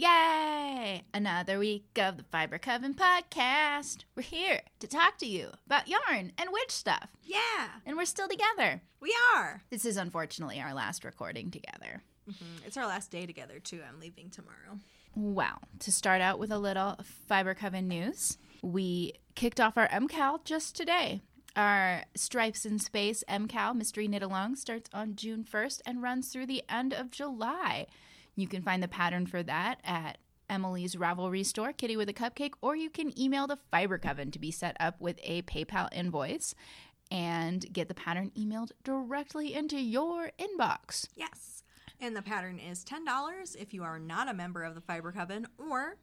Yay! Another week of the Fiber Coven podcast. We're here to talk to you about yarn and witch stuff. Yeah. And we're still together. We are. This is unfortunately our last recording together. Mm-hmm. It's our last day together, too. I'm leaving tomorrow. Well, to start out with a little Fiber Coven news, we kicked off our MCAL just today. Our Stripes in Space MCAL Mystery Knit Along starts on June 1st and runs through the end of July. You can find the pattern for that at Emily's Ravelry store, Kitty with a Cupcake, or you can email the Fiber Coven to be set up with a PayPal invoice and get the pattern emailed directly into your inbox. Yes. And the pattern is $10 if you are not a member of the Fiber Coven, or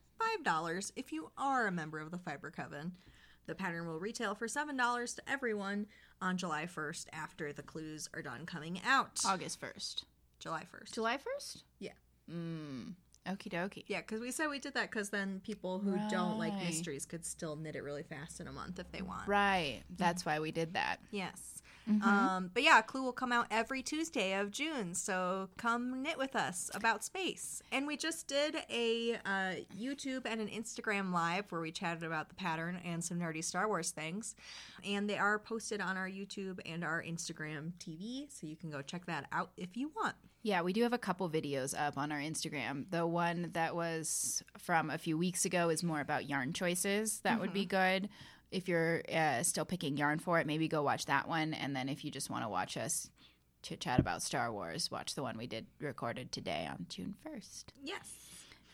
$5 if you are a member of the Fiber Coven. The pattern will retail for $7 to everyone on July 1st after the clues are done coming out. August 1st. July 1st. July 1st? Yeah. Okie dokie. Yeah, because we said we did that because then people who don't like mysteries could still knit it really fast in a month if they want. Right. That's why we did that. Yes. Mm-hmm. But yeah, a clue will come out every Tuesday of June, so come knit with us about space. And we just did a YouTube and an Instagram live where we chatted about the pattern and some nerdy Star Wars things, and they are posted on our YouTube and our Instagram TV, so you can go check that out if you want. Yeah, we do have a couple videos up on our Instagram. The one that was from a few weeks ago is more about yarn choices. That would be good. If you're still picking yarn for it, maybe go watch that one. And then if you just want to watch us chit-chat about Star Wars, watch the one we recorded today on June 1st. Yes.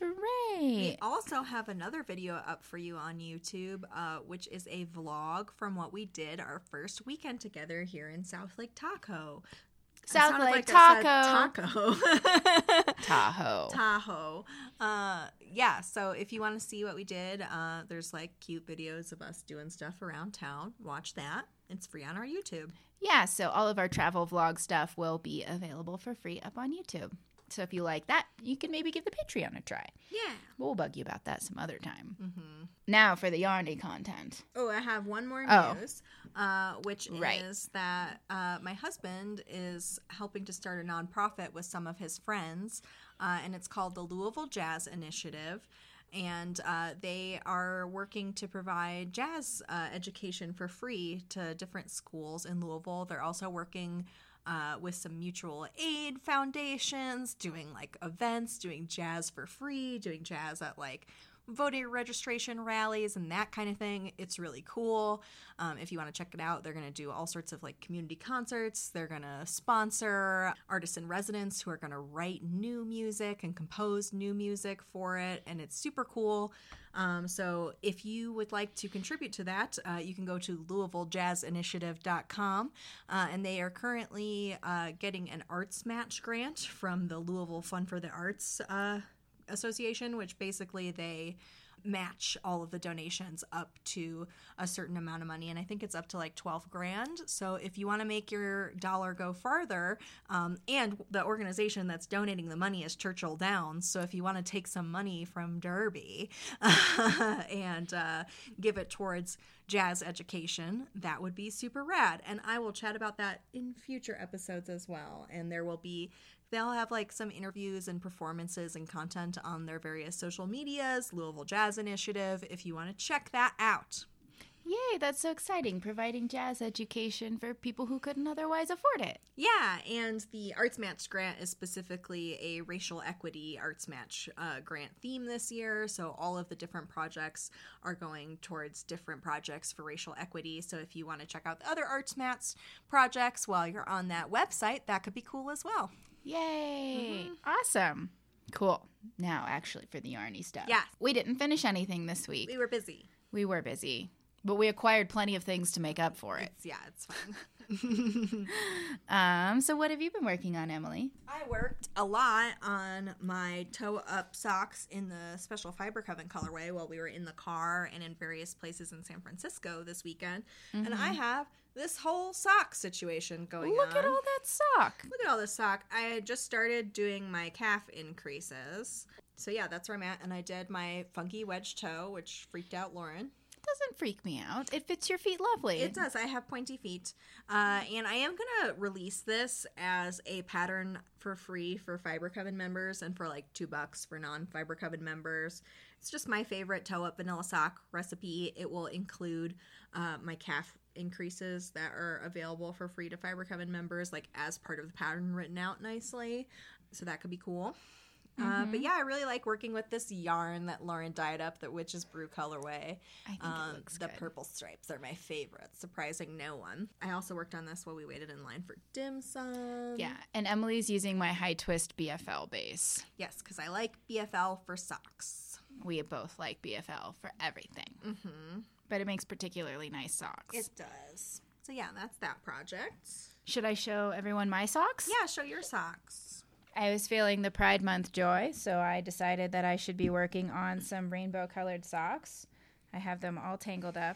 Hooray. We also have another video up for you on YouTube, which is a vlog from what we did our first weekend together here in South Lake Tahoe. South Lake Tahoe. Tahoe. Yeah, so if you want to see what we did, there's like cute videos of us doing stuff around town. Watch that. It's free on our YouTube. Yeah, so all of our travel vlog stuff will be available for free up on YouTube. So if you like that, you can maybe give the Patreon a try. Yeah. We'll bug you about that some other time. Mm-hmm. Now for the yarny content. Oh, I have one more news, which is that my husband is helping to start a nonprofit with some of his friends, and it's called the Louisville Jazz Initiative. And they are working to provide jazz education for free to different schools in Louisville. They're also working with some mutual aid foundations, doing like events, doing jazz for free, doing jazz at like voter registration rallies and that kind of thing. It's really cool. If you want to check it out, they're going to do all sorts of like community concerts. They're going to sponsor artists in residence who are going to write new music and compose new music for it. And it's super cool. So if you would like to contribute to that, you can go to LouisvilleJazzInitiative.com, and they are currently getting an arts match grant from the Louisville Fund for the Arts Association, which basically they match all of the donations up to a certain amount of money, and I think it's up to like $12,000. So if you want to make your dollar go farther, and the organization that's donating the money is Churchill Downs, so if you want to take some money from Derby and give it towards jazz education, that would be super rad. And I will chat about that in future episodes as well, and there will be they'll have like some interviews and performances and content on their various social medias, Louisville Jazz Initiative, if you want to check that out. Yay, that's so exciting, providing jazz education for people who couldn't otherwise afford it. Yeah, and the Arts Match grant is specifically a racial equity Arts Match grant theme this year, so all of the different projects are going towards different projects for racial equity, so if you want to check out the other Arts Match projects while you're on that website, that could be cool as well. Yay. Mm-hmm. Awesome. Cool. Now, actually, for the yarny stuff. Yeah. We didn't finish anything this week. We were busy. But we acquired plenty of things to make up for it. It's fun. So what have you been working on, Emily? I worked a lot on my toe-up socks in the special Fiber Coven colorway while we were in the car and in various places in San Francisco this weekend. Mm-hmm. And I have this whole sock situation going on. Look at all that sock. Look at all this sock. I just started doing my calf increases. So, yeah, that's where I'm at. And I did my funky wedge toe, which freaked out Lauren. doesn't freak me out. It fits your feet lovely. It does. I have pointy feet. And I am going to release this as a pattern for free for Fiber Coven members and for like $2 for non-Fiber Coven members. It's just my favorite toe-up vanilla sock recipe. It will include my calf increases that are available for free to Fiber Coven members, like as part of the pattern written out nicely. So that could be cool. But yeah, I really like working with this yarn that Lauren dyed up, that Witches Brew colorway. I think it looks good. The purple stripes are my favorite, surprising no one. I also worked on this while we waited in line for dim sum. Yeah, and Emily's using my high twist BFL base. Yes, because I like BFL for socks. We both like BFL for everything. Mm-hmm. But it makes particularly nice socks. It does. So yeah, that's that project. Should I show everyone my socks? Yeah, show your socks. I was feeling the Pride Month joy, so I decided that I should be working on some rainbow-colored socks. I have them all tangled up.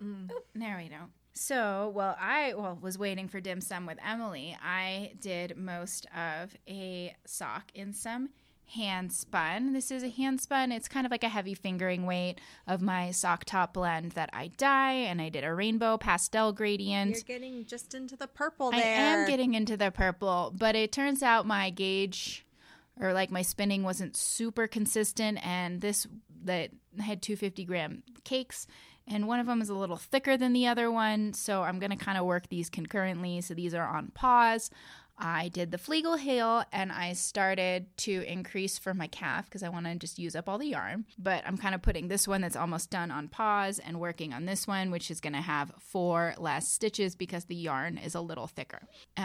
Oh, there we go. So while I was waiting for dim sum with Emily, I did most of a sock in some hand spun. This is a hand spun. It's kind of like a heavy fingering weight of my sock top blend that I dye, and I did a rainbow pastel gradient. You're getting just into the purple there. I am getting into the purple, but it turns out my gauge or like my spinning wasn't super consistent, and this that had 250-gram cakes, and one of them is a little thicker than the other one, so I'm going to kind of work these concurrently, so these are on pause. I did the Flegel heel, and I started to increase for my calf because I want to just use up all the yarn. But I'm kind of putting this one that's almost done on pause and working on this one, which is going to have 4 less stitches because the yarn is a little thicker.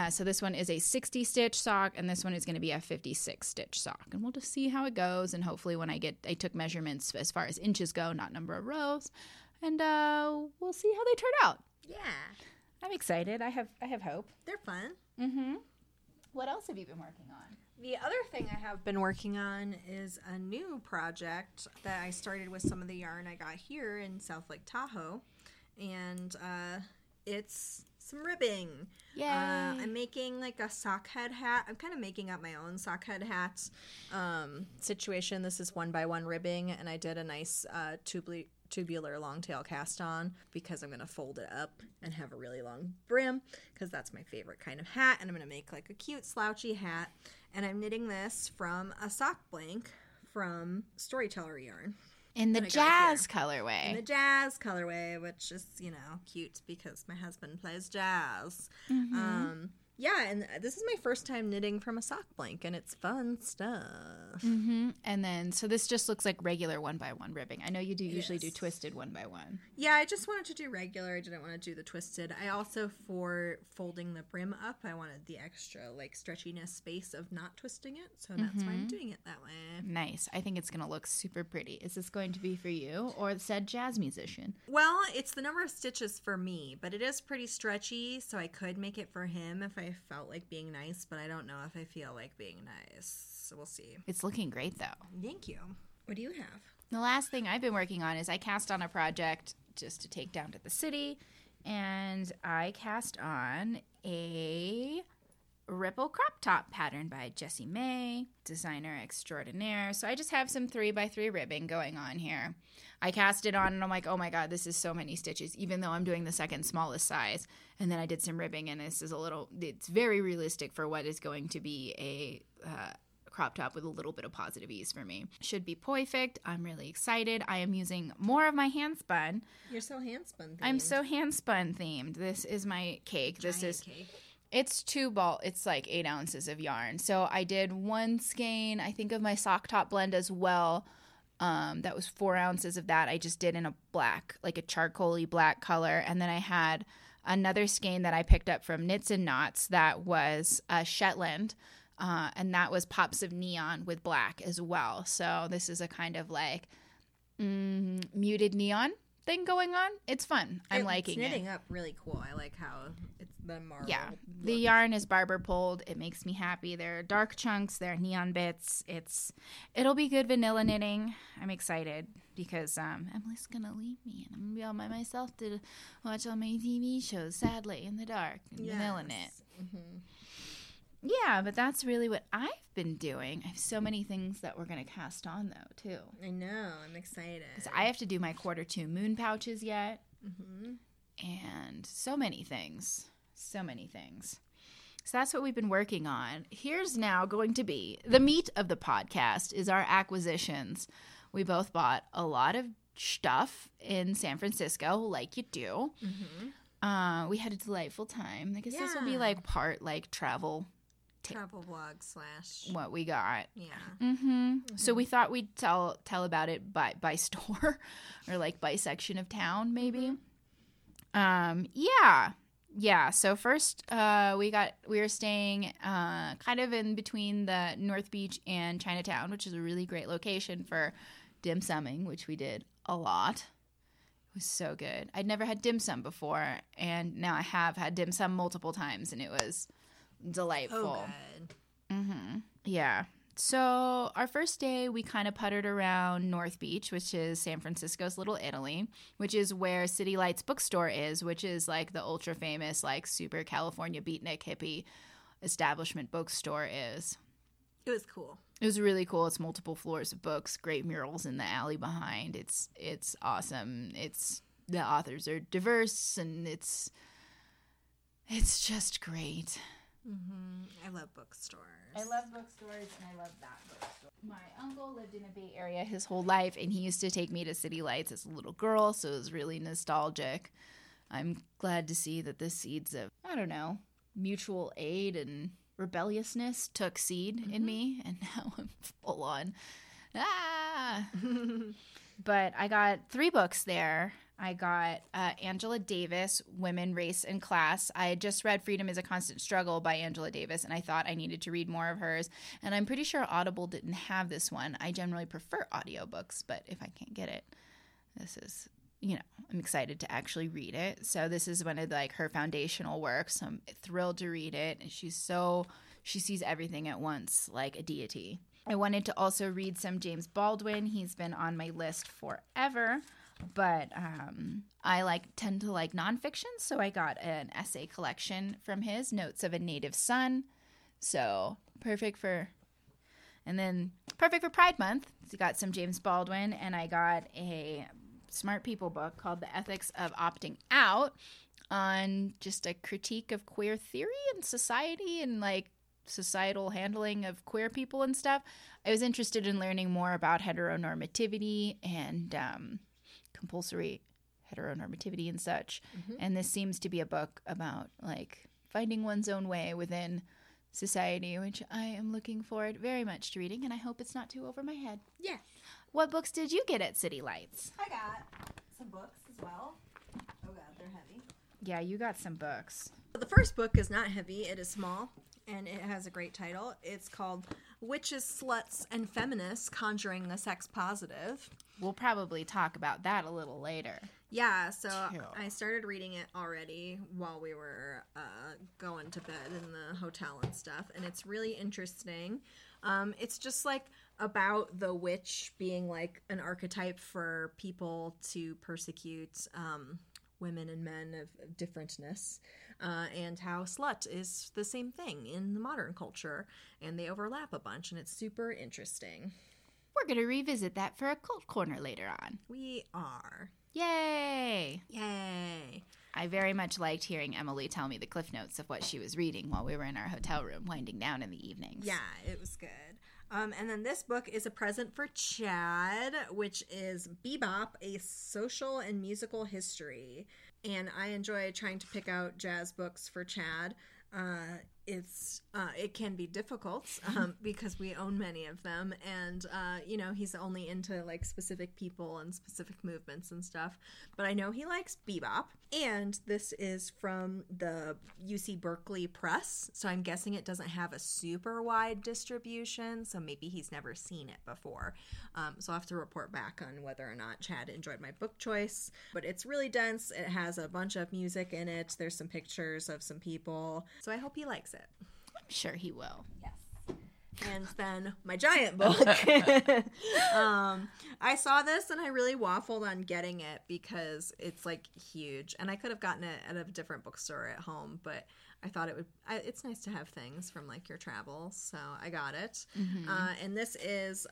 So this one is a 60-stitch sock, and this one is going to be a 56-stitch sock. And we'll just see how it goes, and hopefully when I took measurements as far as inches go, not number of rows, and we'll see how they turn out. Yeah. I'm excited. I have hope. They're fun. Mm-hmm. What else have you been working on? The other thing I have been working on is a new project that I started with some of the yarn I got here in South Lake Tahoe, and it's some ribbing. Yeah, I'm making like a sock head hat. I'm kind of making up my own sock head hat situation. This is 1x1 ribbing, and I did a nice tubular long tail cast on because I'm going to fold it up and have a really long brim because that's my favorite kind of hat, and I'm going to make like a cute slouchy hat, and I'm knitting this from a sock blank from Storyteller yarn. In the jazz colorway. In the jazz colorway, which is, you know, cute because my husband plays jazz. Mm-hmm. Yeah, and this is my first time knitting from a sock blank, and it's fun stuff. Mm-hmm. And then, so this just looks like regular 1x1 ribbing. I know you do usually do twisted 1x1. Yeah, I just wanted to do regular. I didn't want to do the twisted. I also, for folding the brim up, I wanted the extra, like, stretchiness space of not twisting it. So that's why I'm doing it that way. Nice. I think it's going to look super pretty. Is this going to be for you or said jazz musician? Well, it's the number of stitches for me, but it is pretty stretchy, so I could make it for him if I felt like being nice, but I don't know if I feel like being nice. So we'll see. It's looking great, though. Thank you. What do you have? The last thing I've been working on is I cast on a project just to take down to the city, and I cast on a ripple crop top pattern by Jessie May, designer extraordinaire. So I just have some 3x3 ribbing going on here. I cast it on, and I'm like, oh my god, this is so many stitches, even though I'm doing the second smallest size. And then I did some ribbing, and this is a little, it's very realistic for what is going to be a crop top with a little bit of positive ease for me. Should be perfect. I'm really excited. I am using more of my hand spun. You're so hand spun themed. I'm so hand spun themed. This is my cake. Giant cake. It's 2 balls. It's like 8 ounces of yarn. So I did one skein, I think, of my sock top blend as well. That was 4 ounces of that. I just did in a black, like a charcoaly black color. And then I had another skein that I picked up from Knits and Knots that was Shetland. And that was pops of neon with black as well. So this is a kind of like muted neon thing going on. It's fun. I'm liking it. It's knitting up really cool. I like how it's the marble. Yeah. The yarn is barber pulled. It makes me happy. There are dark chunks. There are neon bits. It'll be good vanilla knitting. I'm excited because Emily's going to leave me, and I'm going to be all by myself to watch all my TV shows, sadly, in the dark. Vanilla knit. Mm-hmm. Yeah, but that's really what I've been doing. I have so many things that we're going to cast on, though, too. I know. I'm excited. Because I have to do my quarter two moon pouches yet. Mm-hmm. And so many things. So many things. So that's what we've been working on. Here's now going to be the meat of the podcast is our acquisitions. We both bought a lot of stuff in San Francisco, like you do. Mm-hmm. We had a delightful time. I guess this will be like part like travel vlog / what we got. Yeah. Mm-hmm. Mm-hmm. So we thought we'd tell about it by store or like by section of town, maybe. Mm-hmm. Yeah. So first, we were staying kind of in between the North Beach and Chinatown, which is a really great location for dim summing, which we did a lot. It was so good. I'd never had dim sum before, and now I have had dim sum multiple times, and it was delightful. Oh, good. Mm-hmm. Yeah. So our first day, we kind of puttered around North Beach, which is San Francisco's Little Italy, which is where City Lights Bookstore is, which is like the ultra famous, like super California beatnik hippie establishment bookstore is. It was cool. It was really cool. It's multiple floors of books, great murals in the alley behind. It's awesome. It's the authors are diverse, and it's just great. Mm-hmm. I love bookstores. I love bookstores, and I love that bookstore. My uncle lived in the Bay Area his whole life, and he used to take me to City Lights as a little girl, so it was really nostalgic. I'm glad to see that the seeds of, I don't know, mutual aid and rebelliousness took seed in me, and now I'm full on. But I got 3 books there. I got Angela Davis, Women, Race, and Class. I had just read Freedom is a Constant Struggle by Angela Davis, and I thought I needed to read more of hers. And I'm pretty sure Audible didn't have this one. I generally prefer audiobooks, but if I can't get it, this is, you know, I'm excited to actually read it. So this is one of, like, her foundational works. I'm thrilled to read it. And she sees everything at once, like a deity. I wanted to also read some James Baldwin. He's been on my list forever. But I tend to like nonfiction, so I got an essay collection from his, Notes of a Native Son. So perfect for Pride Month. So I got some James Baldwin, and I got a smart people book called The Ethics of Opting Out, on just a critique of queer theory and society and like societal handling of queer people and stuff. I was interested in learning more about heteronormativity and compulsory heteronormativity and such. Mm-hmm. And this seems to be a book about like finding one's own way within society, which I am looking forward very much to reading, and I hope it's not too over my head. Yeah. What books did you get at City Lights? I got some books as well. Oh god, they're heavy. Yeah, you got some books. The first book is not heavy. It is small, and it has a great title. It's called Witches, Sluts, and Feminists, Conjuring the Sex Positive. We'll probably talk about that a little later. Yeah, so Chill. I started reading it already while we were going to bed in the hotel and stuff, and it's really interesting. It's just, like, about the witch being, like, an archetype for people to persecute women and men of differentness, and how slut is the same thing in the modern culture, and they overlap a bunch, and it's super interesting. We're going to revisit that for a cult corner later on. We are. Yay! Yay! I very much liked hearing Emily tell me the cliff notes of what she was reading while we were in our hotel room winding down in the evenings. Yeah, it was good. And then this book is a present for Chad, which is Bebop, A Social and Musical History. And I enjoy trying to pick out jazz books for Chad. It can be difficult because we own many of them, and you know, he's only into like specific people and specific movements and stuff, but I know he likes bebop, and this is from the UC Berkeley Press, so I'm guessing it doesn't have a super wide distribution, so maybe he's never seen it before, so I'll have to report back on whether or not Chad enjoyed my book choice. But it's really dense. It has a bunch of music in it. There's some pictures of some people, so I hope he likes it. I'm sure he will. Yes. And then my giant book. I saw this and I really waffled on getting it because it's like huge, and I could have gotten it at a different bookstore at home, but I thought it would, it's nice to have things from like your travels, so I got it. Mm-hmm. And this is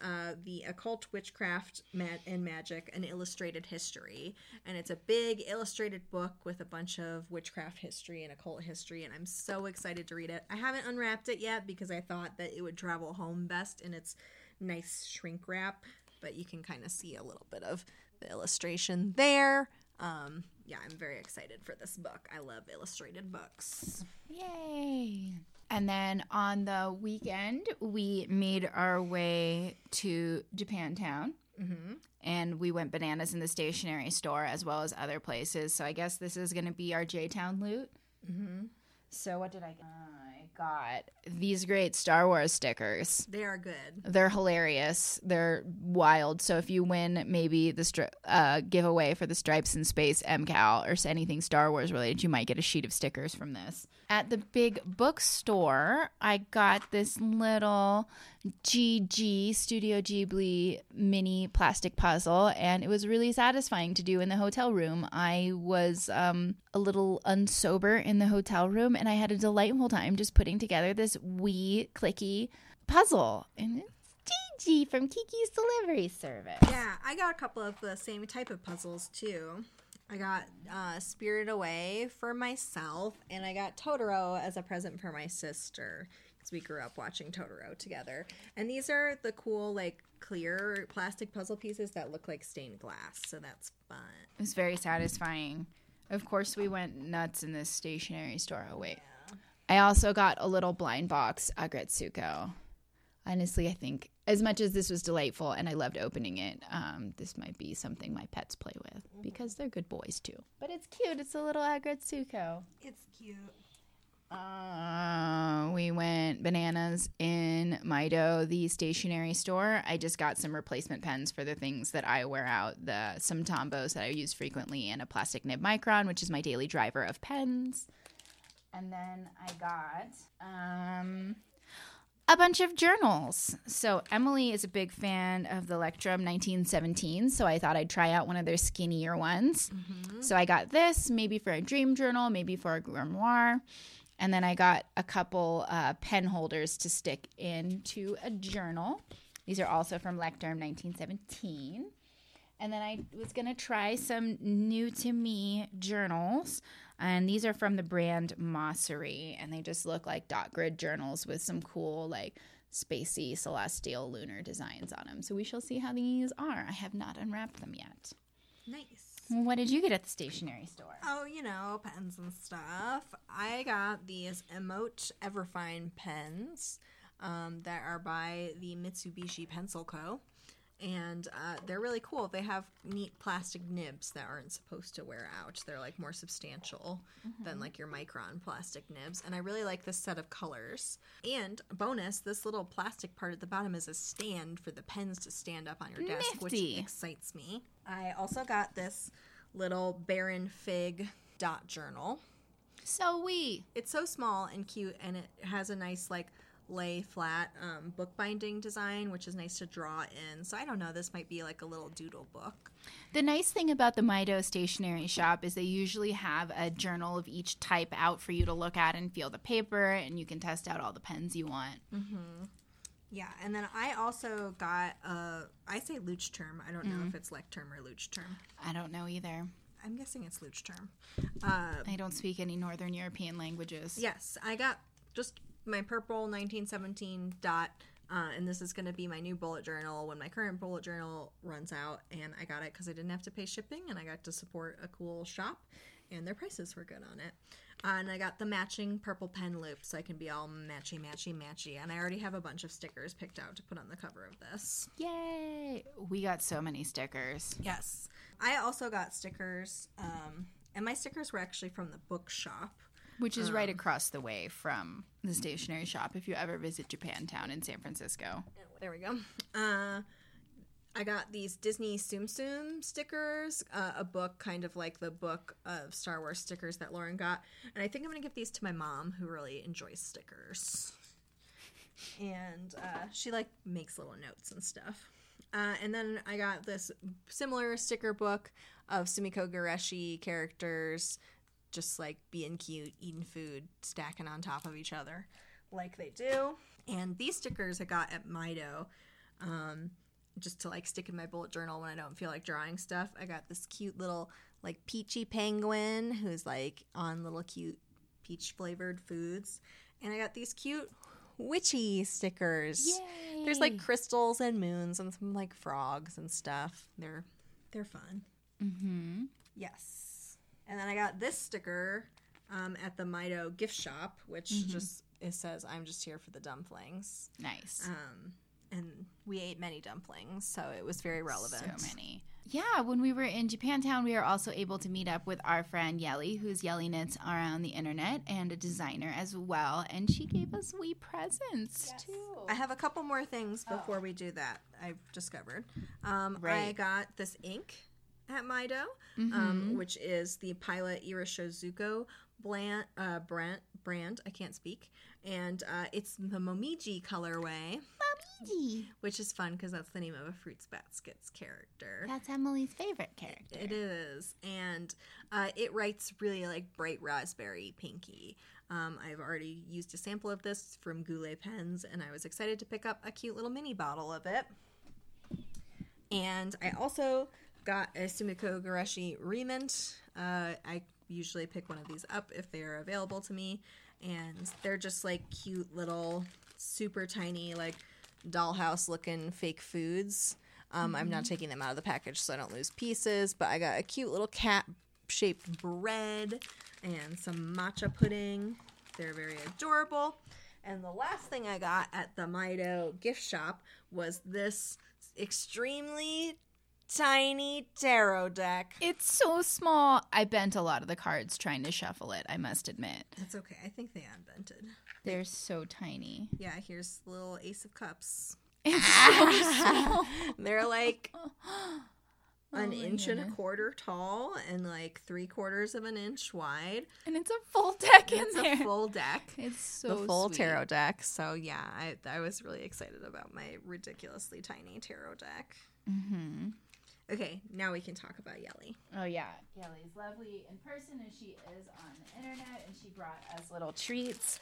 The Occult, Witchcraft, and Magic, An Illustrated History. And it's a big illustrated book with a bunch of witchcraft history and occult history, and I'm so excited to read it. I haven't unwrapped it yet because I thought that it would travel home best in its nice shrink wrap, but you can kind of see a little bit of the illustration there. Yeah, I'm very excited for this book. I love illustrated books. Yay. And then on the weekend, we made our way to Japantown. Mm-hmm. And we went bananas in the stationery store as well as other places. So I guess this is going to be our J-Town loot. Mm-hmm. So what did I get? I got these great Star Wars stickers. They are good. They're hilarious. They're wild. So if you win maybe the giveaway for the Stripes in Space MCAL or anything Star Wars related, you might get a sheet of stickers from this. At the big bookstore, I got this little GG Studio Ghibli mini plastic puzzle, and it was really satisfying to do in the hotel room. I was a little unsober in the hotel room, and I had a delightful time just putting together this wee clicky puzzle. And it's Gigi from Kiki's Delivery Service. Yeah, I got a couple of the same type of puzzles too. I got Spirited Away for myself, and I got Totoro as a present for my sister, because we grew up watching Totoro together. And these are the cool, like, clear plastic puzzle pieces that look like stained glass, so that's fun. It was very satisfying. Of course, we went nuts in this stationery store. Oh, wait. Yeah. I also got a little blind box Agretsuko. Honestly, I think as much as this was delightful and I loved opening it, this might be something my pets play with because they're good boys, too. But it's cute. It's a little Agretsuko. It's cute. We went bananas in Mido, the stationery store. I just got some replacement pens for the things that I wear out, some Tombos that I use frequently, and a plastic nib micron, which is my daily driver of pens. And then I got a bunch of journals. So Emily is a big fan of the Leuchtturm 1917, so I thought I'd try out one of their skinnier ones. Mm-hmm. So I got this, maybe for a dream journal, maybe for a grimoire. And then I got a couple pen holders to stick into a journal. These are also from Leuchtturm 1917. And then I was going to try some new-to-me journals. And these are from the brand Mossery, and they just look like dot grid journals with some cool, like, spacey, celestial, lunar designs on them. So we shall see how these are. I have not unwrapped them yet. Nice. What did you get at the stationery store? Oh, you know, pens and stuff. I got these Emote Everfine pens that are by the Mitsubishi Pencil Co., and they're really cool. They have neat plastic nibs that aren't supposed to wear out. They're, like, more substantial than, like, your micron plastic nibs. And I really like this set of colors. And, bonus, this little plastic part at the bottom is a stand for the pens to stand up on your desk, which excites me. I also got this little Baron Fig dot journal. So wee. It's so small and cute, and it has a nice, like, lay flat bookbinding design, which is nice to draw in. So I don't know, this might be like a little doodle book. The nice thing about the Mido stationery shop is they usually have a journal of each type out for you to look at and feel the paper, and you can test out all the pens you want. Mm-hmm. Yeah, and then I also got I say Leuchtturm. I don't know if it's Leuchtturm or Leuchtturm. I don't know either. I'm guessing it's Leuchtturm. I don't speak any Northern European languages. Yes, I got just my purple 1917 dot, and this is going to be my new bullet journal when my current bullet journal runs out, and I got it because I didn't have to pay shipping, and I got to support a cool shop, and their prices were good on it. And I got the matching purple pen loop, so I can be all matchy, matchy, matchy, and I already have a bunch of stickers picked out to put on the cover of this. Yay! We got so many stickers. Yes. I also got stickers, and my stickers were actually from the bookshop, which is right across the way from the stationery shop if you ever visit Japantown in San Francisco. There we go. I got these Disney Tsum Tsum stickers, a book kind of like the book of Star Wars stickers that Lauren got. And I think I'm going to give these to my mom, who really enjoys stickers. And she, like, makes little notes and stuff. And then I got this similar sticker book of Sumikogurashi characters just like being cute, eating food, stacking on top of each other like they do. And these stickers I got at Mido, just to like stick in my bullet journal when I don't feel like drawing stuff. I got this cute little like peachy penguin who's like on little cute peach flavored foods. And I got these cute witchy stickers. Yay. There's like crystals and moons and some like frogs and stuff. They're fun. Mm-hmm. Yes. And then I got this sticker at the Mido gift shop, which mm-hmm. It says, "I'm just here for the dumplings." Nice. And we ate many dumplings, so it was very relevant. So many. Yeah, when we were in Japantown, we were also able to meet up with our friend Yelly, who's Yelly Knits around the internet, and a designer as well. And she gave us wee presents, too. I have a couple more things before we do that, I've discovered. I got this ink at Mido, mm-hmm. Which is the Pilot Irishozuko brand. I can't speak. And it's the Momiji colorway. Momiji! Which is fun because that's the name of a Fruits Baskets character. That's Emily's favorite character. It is. And it writes really like bright raspberry pinky. I've already used a sample of this from Goulet Pens, and I was excited to pick up a cute little mini bottle of it. And I also got a Sumikogurashi remint. I usually pick one of these up if they are available to me. And they're just, like, cute little, super tiny, like, dollhouse-looking fake foods. Mm-hmm. I'm not taking them out of the package so I don't lose pieces. But I got a cute little cat-shaped bread and some matcha pudding. They're very adorable. And the last thing I got at the Mido gift shop was this extremely tiny tarot deck. It's so small. I bent a lot of the cards trying to shuffle it, I must admit. That's okay. I think they unbented. They're so tiny. Yeah, here's the little Ace of Cups. It's so small. They're like an inch and a quarter tall and like 3/4 of an inch wide. And it's a full deck It's a full deck. It's so the full tarot deck. So yeah, I was really excited about my ridiculously tiny tarot deck. Mm-hmm. Okay, now we can talk about Yelly. Oh, yeah. Yelly's lovely in person, and she is on the internet, and she brought us little treats.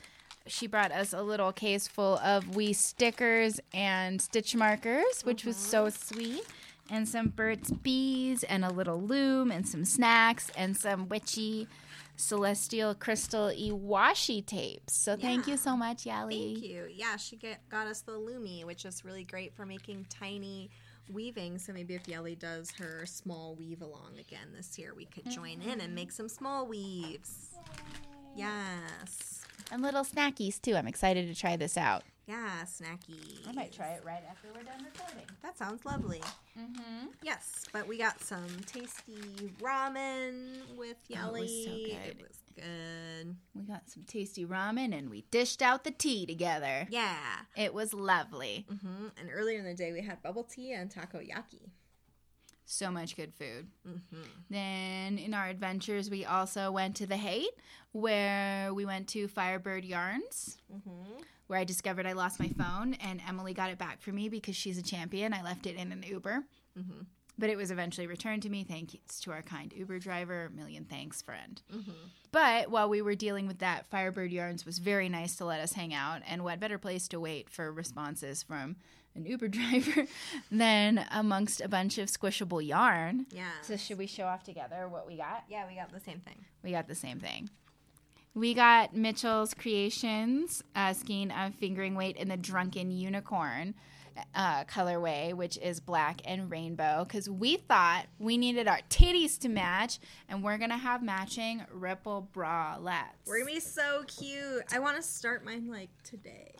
She brought us a little case full of wee stickers and stitch markers, which was so sweet, and some Burt's Bees, and a little loom, and some snacks, and some witchy celestial crystal iwashi tapes. So thank you so much, Yelly. Thank you. Yeah, she got us the loomy, which is really great for making tiny weaving, so maybe if Yelly does her small weave along again this year, we could join in and make some small weaves. Yay. Yes. And little snackies, too. I'm excited to try this out. Yeah, snackies. I might try it right after we're done recording. That sounds lovely. Mm-hmm. Yes, but we got some tasty ramen with Yelly. Oh, it was so good. It was good. We got some tasty ramen, and we dished out the tea together. Yeah. It was lovely. Mm-hmm. And earlier in the day, we had bubble tea and takoyaki. So much good food. Mm-hmm. Then in our adventures, we also went to The Haight, where we went to Firebird Yarns, mm-hmm. where I discovered I lost my phone, and Emily got it back for me because she's a champion. I left it in an Uber, mm-hmm. but it was eventually returned to me. Thanks to our kind Uber driver. Million thanks, friend. Mm-hmm. But while we were dealing with that, Firebird Yarns was very nice to let us hang out, and what better place to wait for responses from an Uber driver than amongst a bunch of squishable yarn. Yeah. So should we show off together what we got? Yeah, we got the same thing. We got Mitchell's Creations, a skein of Fingering Weight in the Drunken Unicorn colorway, which is black and rainbow, because we thought we needed our titties to match, and we're going to have matching ripple bralettes. We're going to be so cute. I want to start mine, like, today.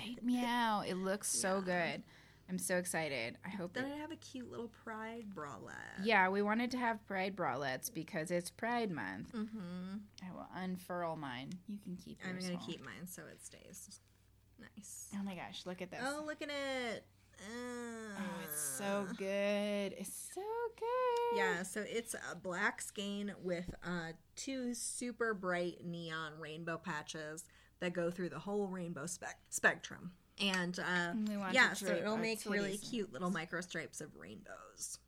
Right? Meow. It looks so good. I'm so excited. I hope that I have a cute little pride bralette. Yeah, we wanted to have pride bralettes because it's Pride Month. Mm-hmm. I will unfurl mine. You can keep yours. I'm going to keep mine so it stays nice. Oh my gosh, look at this. Oh, look at it. Oh, it's so good. It's so good. Yeah, so it's a black skein with two super bright neon rainbow patches that go through the whole rainbow spectrum. And so it'll make really cute little micro stripes of rainbows.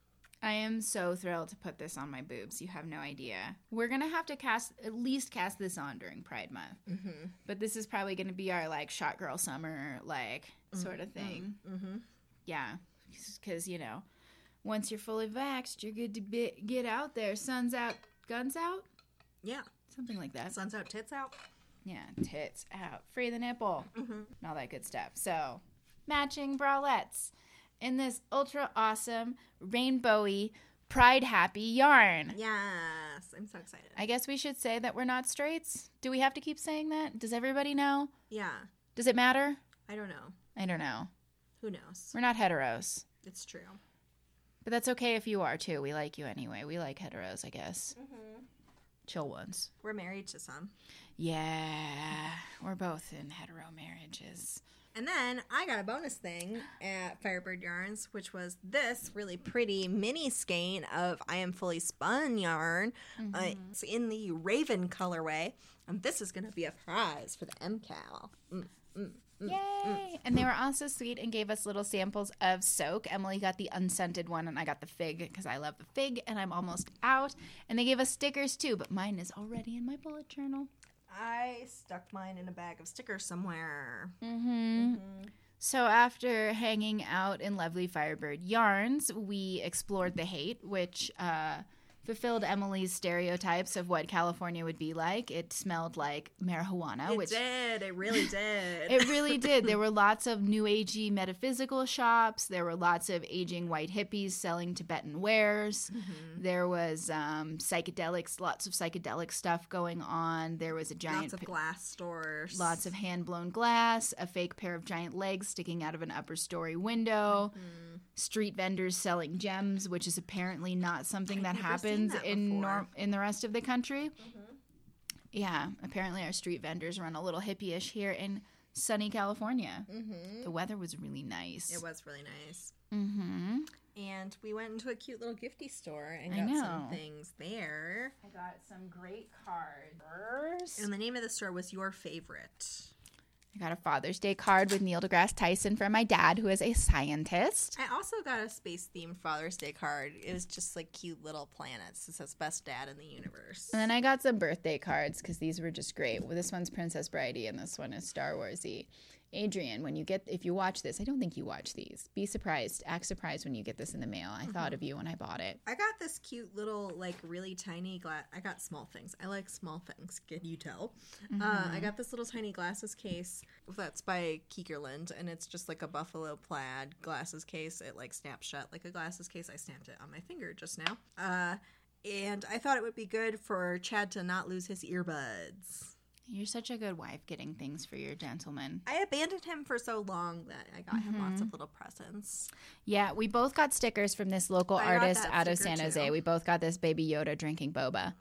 I am so thrilled to put this on my boobs. You have no idea. We're going to have to at least cast this on during Pride Month. Mm-hmm. But this is probably going to be our, like, shot girl summer, like, mm-hmm. sort of thing. Mm-hmm. Yeah. Because, you know, once you're fully vaxxed, you're good to get out there. Sun's out, guns out? Yeah. Something like that. Sun's out, tits out? Yeah, tits out. Free the nipple. Mm-hmm. And all that good stuff. So, matching bralettes. In this ultra awesome, rainbowy, pride happy yarn. Yes, I'm so excited. I guess we should say that we're not straights. Do we have to keep saying that? Does everybody know? Yeah. Does it matter? I don't know. Who knows? We're not heteros. It's true. But that's okay if you are too. We like you anyway. We like heteros, I guess. Mm-hmm. Chill ones. We're married to some. Yeah. We're both in hetero marriages. And then I got a bonus thing at Firebird Yarns, which was this really pretty mini skein of I Am Fully Spun yarn. Mm-hmm. It's in the Raven colorway. And this is going to be a prize for the MCAL. Yay! And they were also sweet and gave us little samples of soak. Emily got the unscented one and I got the fig because I love the fig and I'm almost out. And they gave us stickers too, but mine is already in my bullet journal. I stuck mine in a bag of stickers somewhere. Mm-hmm. Mm-hmm. So after hanging out in lovely Firebird Yarns, we explored The Haight, which fulfilled Emily's stereotypes of what California would be like. It smelled like marijuana. It did. It really did. It really did. There were lots of new agey metaphysical shops. There were lots of aging white hippies selling Tibetan wares. Mm-hmm. There was psychedelics, lots of psychedelic stuff going on. There was a giant... Lots of glass stores. Lots of hand-blown glass. A fake pair of giant legs sticking out of an upper story window. Mm-hmm. Street vendors selling gems, which is apparently not something that happens in the rest of the country. Mm-hmm. Yeah, apparently our street vendors run a little hippie-ish here in sunny California. Mm-hmm. The weather was really nice. It was really nice. Mm-hmm. And we went into a cute little gifty store and got some things there. I got some great cards. And the name of the store was Your Favorite. I got a Father's Day card with Neil deGrasse Tyson from my dad, who is a scientist. I also got a space-themed Father's Day card. It was just, like, cute little planets. It says best dad in the universe. And then I got some birthday cards because these were just great. Well, this one's Princess Bridey and this one is Star Wars-y. Adrian, if you watch this, I don't think you watch these. Be surprised. Act surprised when you get this in the mail. I thought of you when I bought it. I got this cute little, like, really tiny glass. I got small things. I like small things. Can you tell? Mm-hmm. I got this little tiny glasses case. That's by Keekerland, and it's just like a buffalo plaid glasses case. It, like, snaps shut like a glasses case. I snapped it on my finger just now. And I thought it would be good for Chad to not lose his earbuds. You're such a good wife getting things for your gentleman. I abandoned him for so long that I got him lots of little presents. Yeah, we both got stickers from this local artist out of San Jose. We both got this Baby Yoda drinking boba,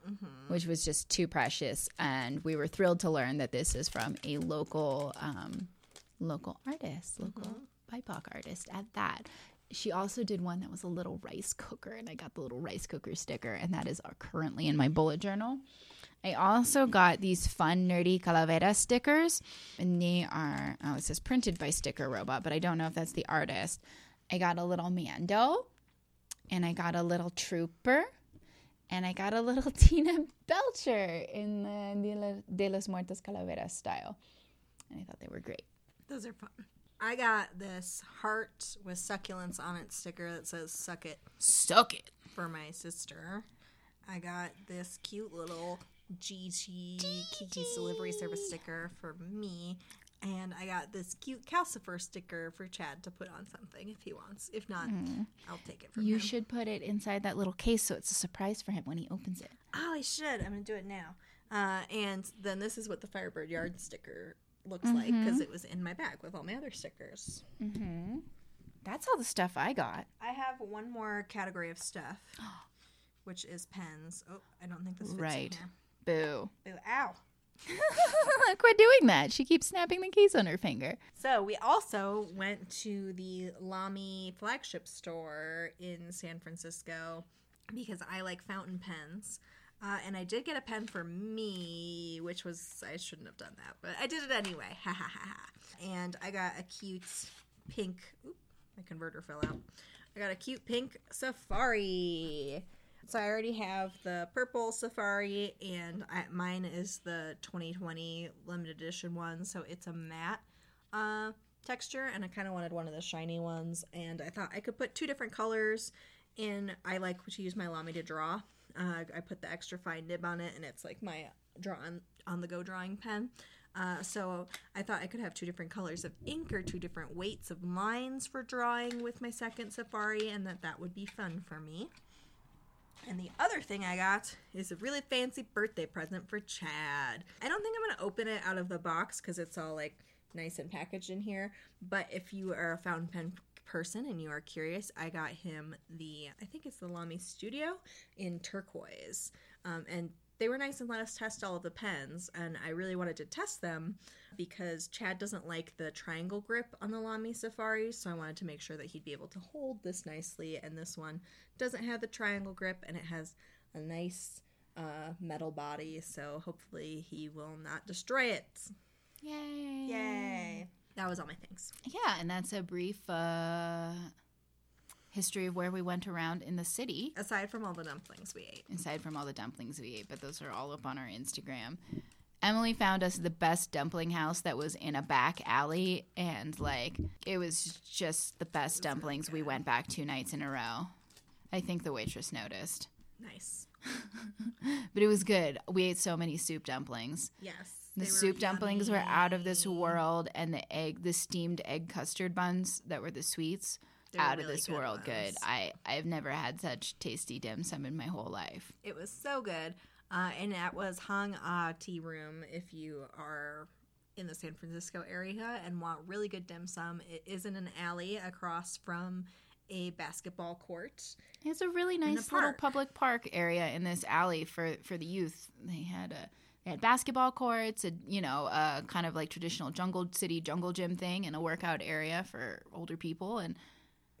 which was just too precious. And we were thrilled to learn that this is from a local BIPOC artist at that. She also did one that was a little rice cooker, and I got the little rice cooker sticker, and that is currently in my bullet journal. I also got these fun, nerdy Calavera stickers, and they are, it says printed by Sticker Robot, but I don't know if that's the artist. I got a little Mando, and I got a little Trooper, and I got a little Tina Belcher in the De Los Muertos Calavera style, and I thought they were great. Those are fun. I got this heart with succulents on it sticker that says, suck it. Suck it. For my sister. I got this cute little Gigi. Kiki's Delivery Service sticker for me. And I got this cute Calcifer sticker for Chad to put on something if he wants. If not, I'll take it from him. You should put it inside that little case so it's a surprise for him when he opens it. Oh, I should. I'm going to do it now. And then this is what the Firebird Yard sticker looks like because it was in my bag with all my other stickers. Mm-hmm. That's all the stuff I got. I have one more category of stuff, which is pens. Oh, I don't think this fits in there. Boo. Ow. Quit doing that. She keeps snapping the keys on her finger. So we also went to the Lamy flagship store in San Francisco because I like fountain pens. And I did get a pen for me, which was, I shouldn't have done that, but I did it anyway. Ha ha ha ha. And I got a cute pink, my converter fell out. I got a cute pink safari. So I already have the purple safari, and mine is the 2020 limited edition one, so it's a matte texture, and I kind of wanted one of the shiny ones, and I thought I could put two different colors in. I like to use my Lamy to draw. I put the extra fine nib on it, and it's like my draw on the go drawing pen. So I thought I could have two different colors of ink or two different weights of lines for drawing with my second safari, and that would be fun for me. And the other thing I got is a really fancy birthday present for Chad. I don't think I'm going to open it out of the box because it's all like nice and packaged in here. But if you are a fountain pen person and you are curious, I got him I think it's the Lamy Studio in turquoise. And they were nice and let us test all of the pens, and I really wanted to test them because Chad doesn't like the triangle grip on the Lamy Safari, so I wanted to make sure that he'd be able to hold this nicely, and this one doesn't have the triangle grip, and it has a nice metal body, so hopefully he will not destroy it. Yay! Yay! That was all my things. Yeah, and that's a brief history of where we went around in the city. Aside from all the dumplings we ate. But those are all up on our Instagram. Emily found us the best dumpling house that was in a back alley, and like it was just the best dumplings. We went back 2 nights in a row. I think the waitress noticed. Nice. But it was good. We ate so many soup dumplings. Yes. The soup dumplings were out of this world, and the steamed egg custard buns that were the sweets. Out of this world good. I've never had such tasty dim sum in my whole life. It was so good. And that was Hang Ah Tea Room if you are in the San Francisco area and want really good dim sum. It is in an alley across from a basketball court. It's a really nice little public park area in this alley for the youth. They had basketball courts, a kind of like traditional jungle gym thing, and a workout area for older people. And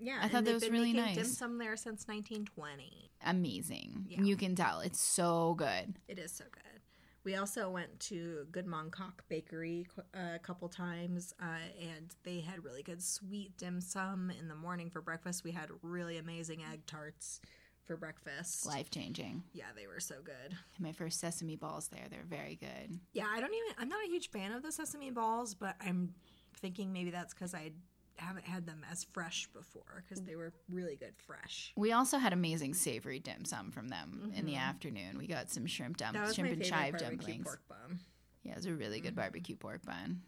yeah, I thought that was really nice. They've been making dim sum there since 1920. Amazing. Yeah. You can tell. It's so good. It is so good. We also went to Good Mong Kok Bakery a couple times, and they had really good sweet dim sum in the morning for breakfast. We had really amazing egg tarts for breakfast. Life-changing. Yeah, they were so good. And my first sesame balls there. They're very good. Yeah, I'm not a huge fan of the sesame balls, but I'm thinking maybe that's because I haven't had them as fresh before because they were really good fresh. We also had amazing savory dim sum from them in the afternoon. We got some shrimp and chive dumplings. Pork bun. Yeah, it was a really good barbecue pork bun.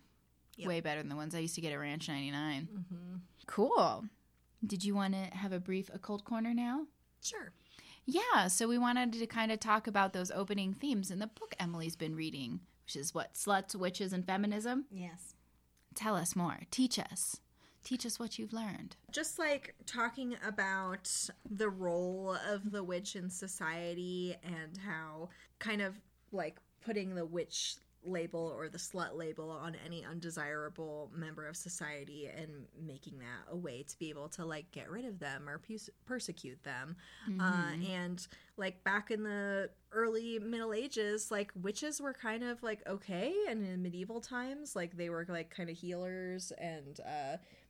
Yep. Way better than the ones I used to get at Ranch 99. Mm-hmm. Cool. Did you want to have a brief occult corner now? Sure. Yeah, so we wanted to kind of talk about those opening themes in the book Emily's been reading, which is what? Sluts, Witches, and Feminism? Yes. Tell us more. Teach us what you've learned. Just like talking about the role of the witch in society and how kind of like putting the witch label or the slut label on any undesirable member of society and making that a way to be able to like get rid of them or persecute them. Mm-hmm. And like back in the early Middle Ages, like witches were kind of like okay, and in medieval times like they were like kind of healers and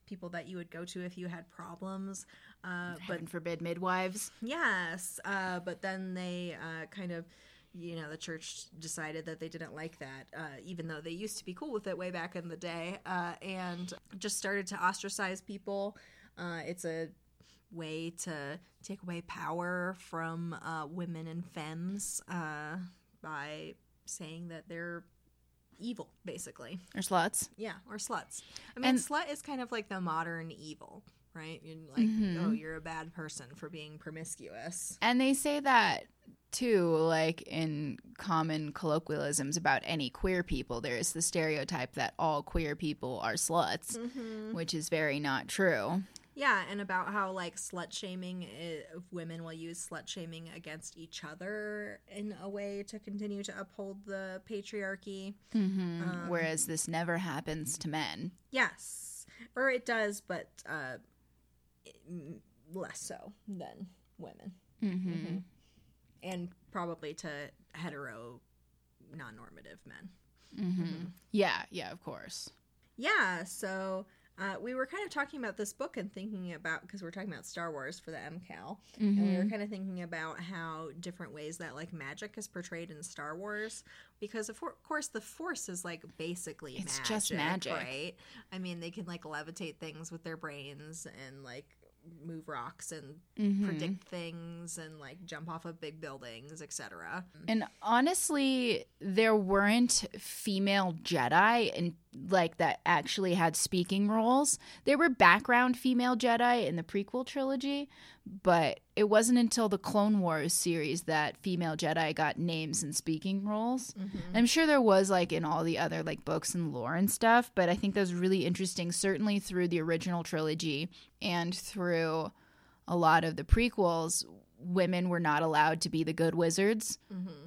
people that you would go to if you had problems. Heaven forbid, midwives. Yes. But then they kind of, you know, the church decided that they didn't like that, even though they used to be cool with it way back in the day, and just started to ostracize people. It's a way to take away power from women and femmes by saying that they're evil, basically. Or sluts. Yeah, or sluts. I mean, slut is kind of like the modern evil, right? You're like, oh, you're a bad person for being promiscuous. And they say that too, like in common colloquialisms about any queer people, there is the stereotype that all queer people are sluts, which is very not true. Yeah, and about how like slut shaming, women will use slut shaming against each other in a way to continue to uphold the patriarchy. Mm-hmm. Whereas this never happens to men. Yes, or it does, but less so than women. Mm-hmm. Mm-hmm. And probably to hetero, non-normative men. Mm-hmm. Mm-hmm. Yeah, of course. Yeah, so We were kind of talking about this book and thinking about, because we're talking about Star Wars for the MCAL, mm-hmm. and we were kind of thinking about how different ways that, like, magic is portrayed in Star Wars, because, of course, the Force is, like, basically it's magic. It's just magic. Right? I mean, they can, like, levitate things with their brains and, like, move rocks and mm-hmm. predict things and, like, jump off of big buildings, etc. And honestly, there weren't female Jedi in, like, that actually had speaking roles. There were background female Jedi in the prequel trilogy, but it wasn't until the Clone Wars series that female Jedi got names and speaking roles. Mm-hmm. And I'm sure there was, like, in all the other, like, books and lore and stuff, but I think that was really interesting, certainly through the original trilogy and through a lot of the prequels, women were not allowed to be the good wizards. Mm-hmm.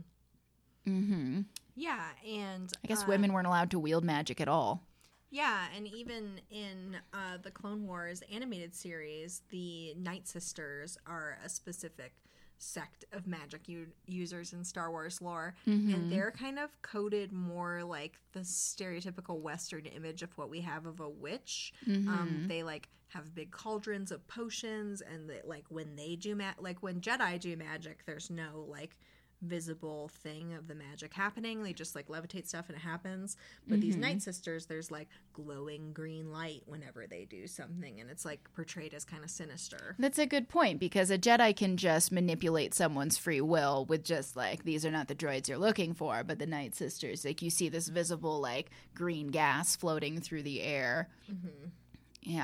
Mm-hmm. Yeah, and I guess women weren't allowed to wield magic at all. Yeah, and even in the Clone Wars animated series, the Night Sisters are a specific sect of magic users in Star Wars lore, mm-hmm. and they're kind of coded more like the stereotypical Western image of what we have of a witch. Mm-hmm. They, like, have big cauldrons of potions, and they, like, when they do when Jedi do magic, there's no, like, visible thing of the magic happening. They just, like, levitate stuff and it happens. But mm-hmm. these Night Sisters, there's, like, glowing green light whenever they do something, and it's, like, portrayed as kind of sinister. That's a good point, because a Jedi can just manipulate someone's free will with just, like, these are not the droids you're looking for. But the Night Sisters, like, you see this visible, like, green gas floating through the air. Mm-hmm.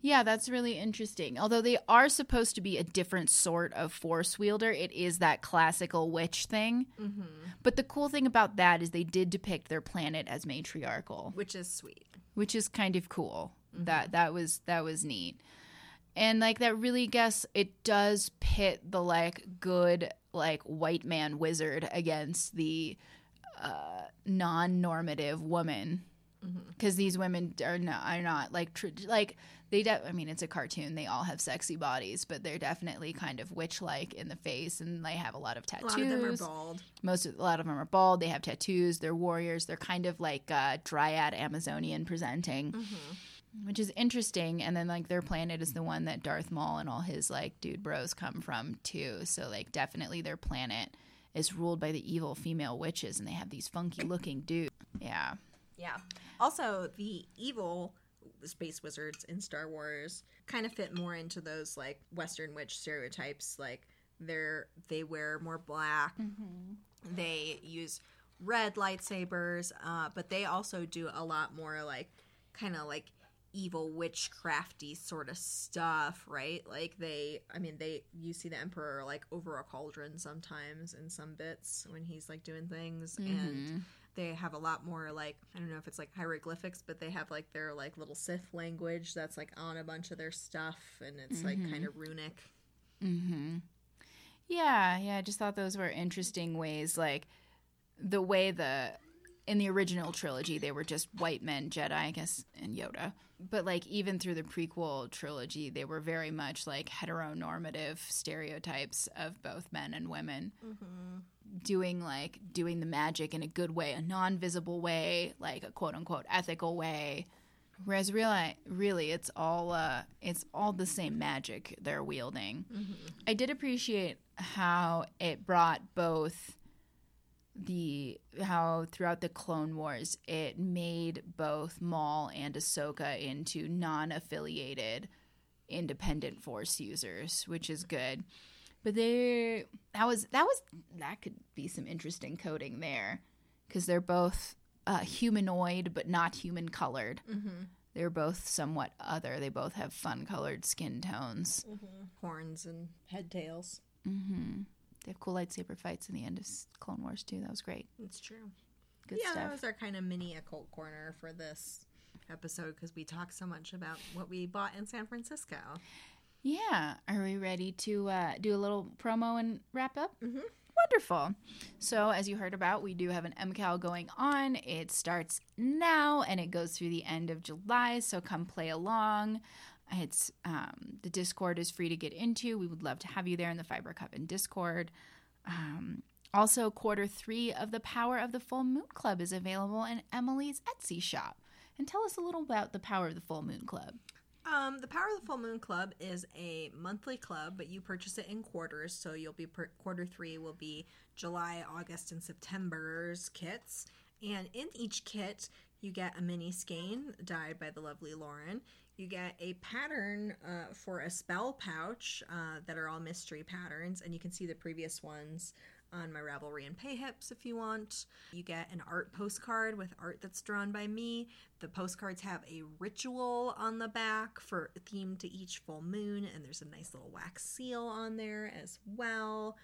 Yeah, that's really interesting. Although they are supposed to be a different sort of force wielder, it is that classical witch thing. Mm-hmm. But the cool thing about that is they did depict their planet as matriarchal. Which is sweet. Which is kind of cool. Mm-hmm. That was neat. And, like, that really, guess, it does pit the, like, good, like, white man wizard against the non-normative woman. Because mm-hmm. these women are not like they. I mean, it's a cartoon. They all have sexy bodies, but they're definitely kind of witch-like in the face, and they have a lot of tattoos. A lot of them are bald. A lot of them are bald. They have tattoos. They're warriors. They're kind of like dryad Amazonian presenting, mm-hmm. which is interesting. And then, like, their planet is the one that Darth Maul and all his, like, dude bros come from too. So, like, definitely their planet is ruled by the evil female witches, and they have these funky-looking dudes. Yeah. Yeah. Also, the evil space wizards in Star Wars kind of fit more into those, like, Western witch stereotypes. Like, they wear more black. Mm-hmm. They use red lightsabers, but they also do a lot more, like, kind of, like, evil witchcrafty sort of stuff, right? Like, you see the Emperor, like, over a cauldron sometimes in some bits when he's, like, doing things, mm-hmm. and they have a lot more, like, I don't know if it's, like, hieroglyphics, but they have, like, their, like, little Sith language that's, like, on a bunch of their stuff, and it's, mm-hmm. like, kind of runic. Mm-hmm. Yeah, I just thought those were interesting ways, like, the way in the original trilogy, they were just white men, Jedi, I guess, and Yoda. But, like, even through the prequel trilogy, they were very much, like, heteronormative stereotypes of both men and women. Mm-hmm. Doing the magic in a good way, a non-visible way, like a quote-unquote ethical way. Whereas really it's all the same magic they're wielding. Mm-hmm. I did appreciate how it brought both how throughout the Clone Wars it made both Maul and Ahsoka into non-affiliated independent Force users, which is good. But that could be some interesting coding there, because they're both humanoid but not human colored. Mm-hmm. They're both somewhat other. They both have fun colored skin tones, mm-hmm. horns and head tails. Mm-hmm. They have cool lightsaber fights in the end of Clone Wars too. That was great. It's true. Good stuff. Yeah, that was our kind of mini occult corner for this episode, because we talked so much about what we bought in San Francisco. Yeah. Are we ready to do a little promo and wrap up? Mm-hmm. Wonderful. So as you heard about, we do have an MCAL going on. It starts now and it goes through the end of July. So come play along. It's the Discord is free to get into. We would love to have you there in the Fiber Coven Discord. Also, quarter 3 of the Power of the Full Moon Club is available in Emily's Etsy shop. and tell us a little about the Power of the Full Moon Club. The Power of the Full Moon Club is a monthly club, but you purchase it in quarters. So you'll be quarter three will be July, August, and September's kits. And in each kit, you get a mini skein dyed by the lovely Lauren. You get a pattern for a spell pouch that are all mystery patterns. And you can see the previous ones on my Ravelry and PayHips if you want. You get an art postcard with art that's drawn by me. The postcards have a ritual on the back for themed to each full moon, and there's a nice little wax seal on there as well.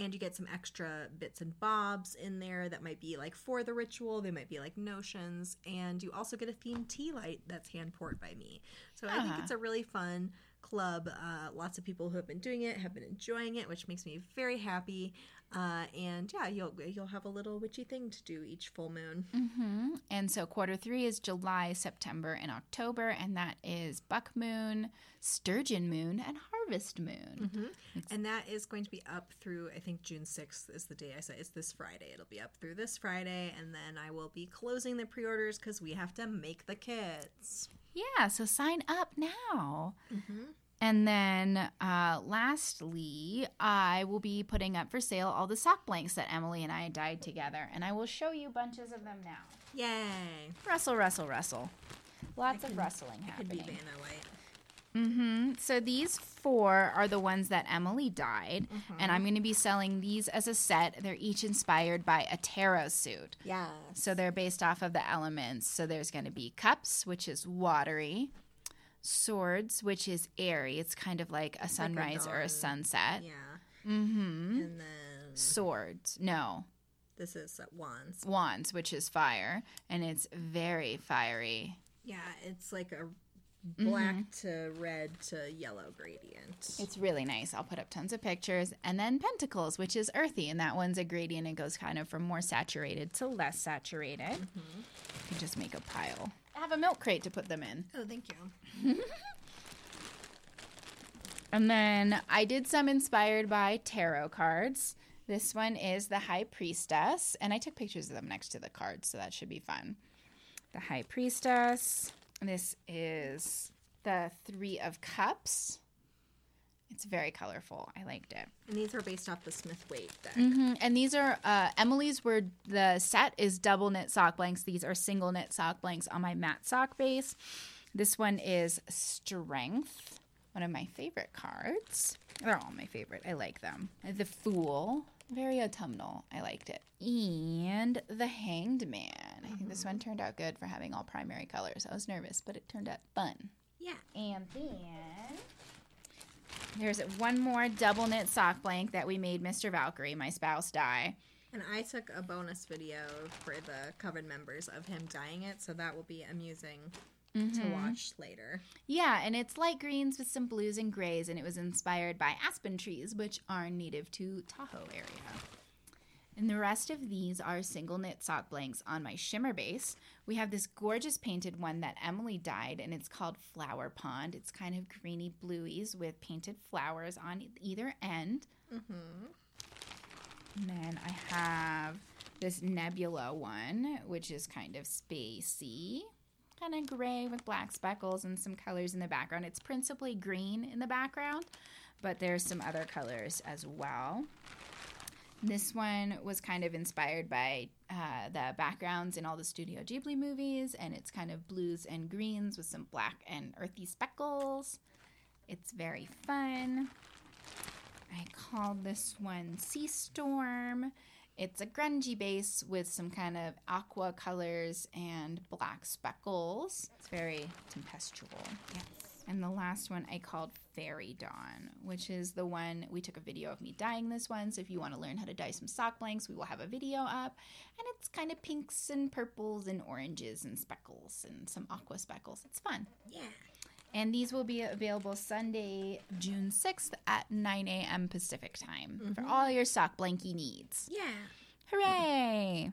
And you get some extra bits and bobs in there that might be like for the ritual, they might be like notions, and you also get a themed tea light that's hand poured by me. So I think it's a really fun club. Lots of people who have been doing it have been enjoying it, which makes me very happy. And yeah, you'll have a little witchy thing to do each full moon. Mm-hmm. And so quarter three is July, September, and October, and that is Buck Moon, Sturgeon Moon, and Harvest Moon. Mm-hmm. And that is going to be up through, I think, June 6th is the day I said. It's this Friday. It'll be up through this Friday, and then I will be closing the pre-orders because we have to make the kits. Yeah, so sign up now. Mm-hmm. And then lastly, I will be putting up for sale all the sock blanks that Emily and I dyed together. And I will show you bunches of them now. Yay. Rustle, rustle, rustle. Lots of rustling happening. Could be Vanna White. Mm-hmm. So these four are the ones that Emily dyed. Mm-hmm. And I'm going to be selling these as a set. They're each inspired by a tarot suit. Yeah. So they're based off of the elements. So there's going to be cups, which is watery. Swords, which is airy. It's kind of like a sunrise or a sunset. Yeah. Mm-hmm. And then... Swords. No. This is wands. Wands, which is fire. And it's very fiery. Yeah, it's like a black to red to yellow gradient. It's really nice. I'll put up tons of pictures. And then pentacles, which is earthy. And that one's a gradient and goes kind of from more saturated to less saturated. Mm-hmm. You can just make a pile. I have a milk crate to put them in. Oh, thank you. And then I did some inspired by tarot cards. This one is the High Priestess. And I took pictures of them next to the cards, so that should be fun. The High Priestess. This is the Three of Cups. It's very colorful. I liked it. And these are based off the Smith-Waite deck. Mm-hmm. And these are Emily's where the set is double knit sock blanks. These are single knit sock blanks on my matte sock base. This one is Strength, one of my favorite cards. They're all my favorite. I like them. The Fool, very autumnal. I liked it. And the Hanged Man. Mm-hmm. I think this one turned out good for having all primary colors. I was nervous, but it turned out fun. Yeah. And then... there's one more double knit sock blank that we made Mr. Valkyrie, my spouse, dye. And I took a bonus video for the Coven members of him dyeing it, so that will be amusing to watch later. Yeah, and it's light greens with some blues and grays, and it was inspired by aspen trees, which are native to Tahoe area. And the rest of these are single knit sock blanks on my shimmer base. We have this gorgeous painted one that Emily dyed, and it's called Flower Pond. It's kind of greeny blueies with painted flowers on either end. Mm-hmm. And then I have this nebula one, which is kind of spacey, kind of gray with black speckles and some colors in the background. It's principally green in the background, but there's some other colors as well. This one was kind of inspired by the backgrounds in all the Studio Ghibli movies, and it's kind of blues and greens with some black and earthy speckles. It's very fun. I called this one Sea Storm. It's a grungy base with some kind of aqua colors and black speckles. It's very tempestual. Yes. And the last one I called Fairy Dawn, which is the one we took a video of me dyeing this one. So if you want to learn how to dye some sock blanks, we will have a video up. And it's kind of pinks and purples and oranges and speckles and some aqua speckles. It's fun. Yeah. And these will be available Sunday, June 6th at 9 a.m. Pacific time for all your sock blanky needs. Yeah. Hooray.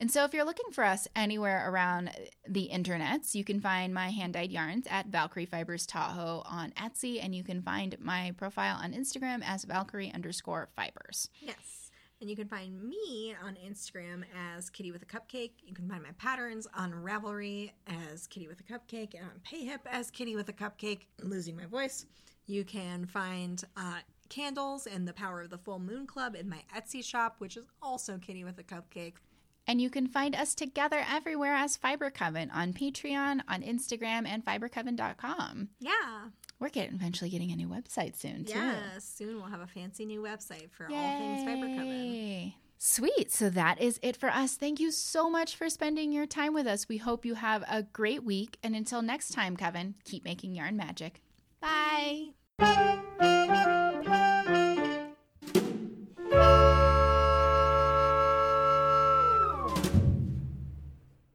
And so if you're looking for us anywhere around the internets, you can find my hand-dyed yarns at Valkyrie Fibers Tahoe on Etsy, and you can find my profile on Instagram as Valkyrie_Fibers. Yes. And you can find me on Instagram as Kitty with a Cupcake. You can find my patterns on Ravelry as Kitty with a Cupcake and on PayHip as Kitty with a Cupcake. I'm losing my voice. You can find candles and the Power of the Full Moon Club in my Etsy shop, which is also Kitty with a Cupcake. And you can find us together everywhere as Fiber Coven on Patreon, on Instagram, and fibercoven.com. Yeah. We're eventually getting a new website soon, too. Yeah, soon we'll have a fancy new website for all things Fiber Coven. Sweet. So that is it for us. Thank you so much for spending your time with us. We hope you have a great week. And until next time, Coven, keep making yarn magic. Bye.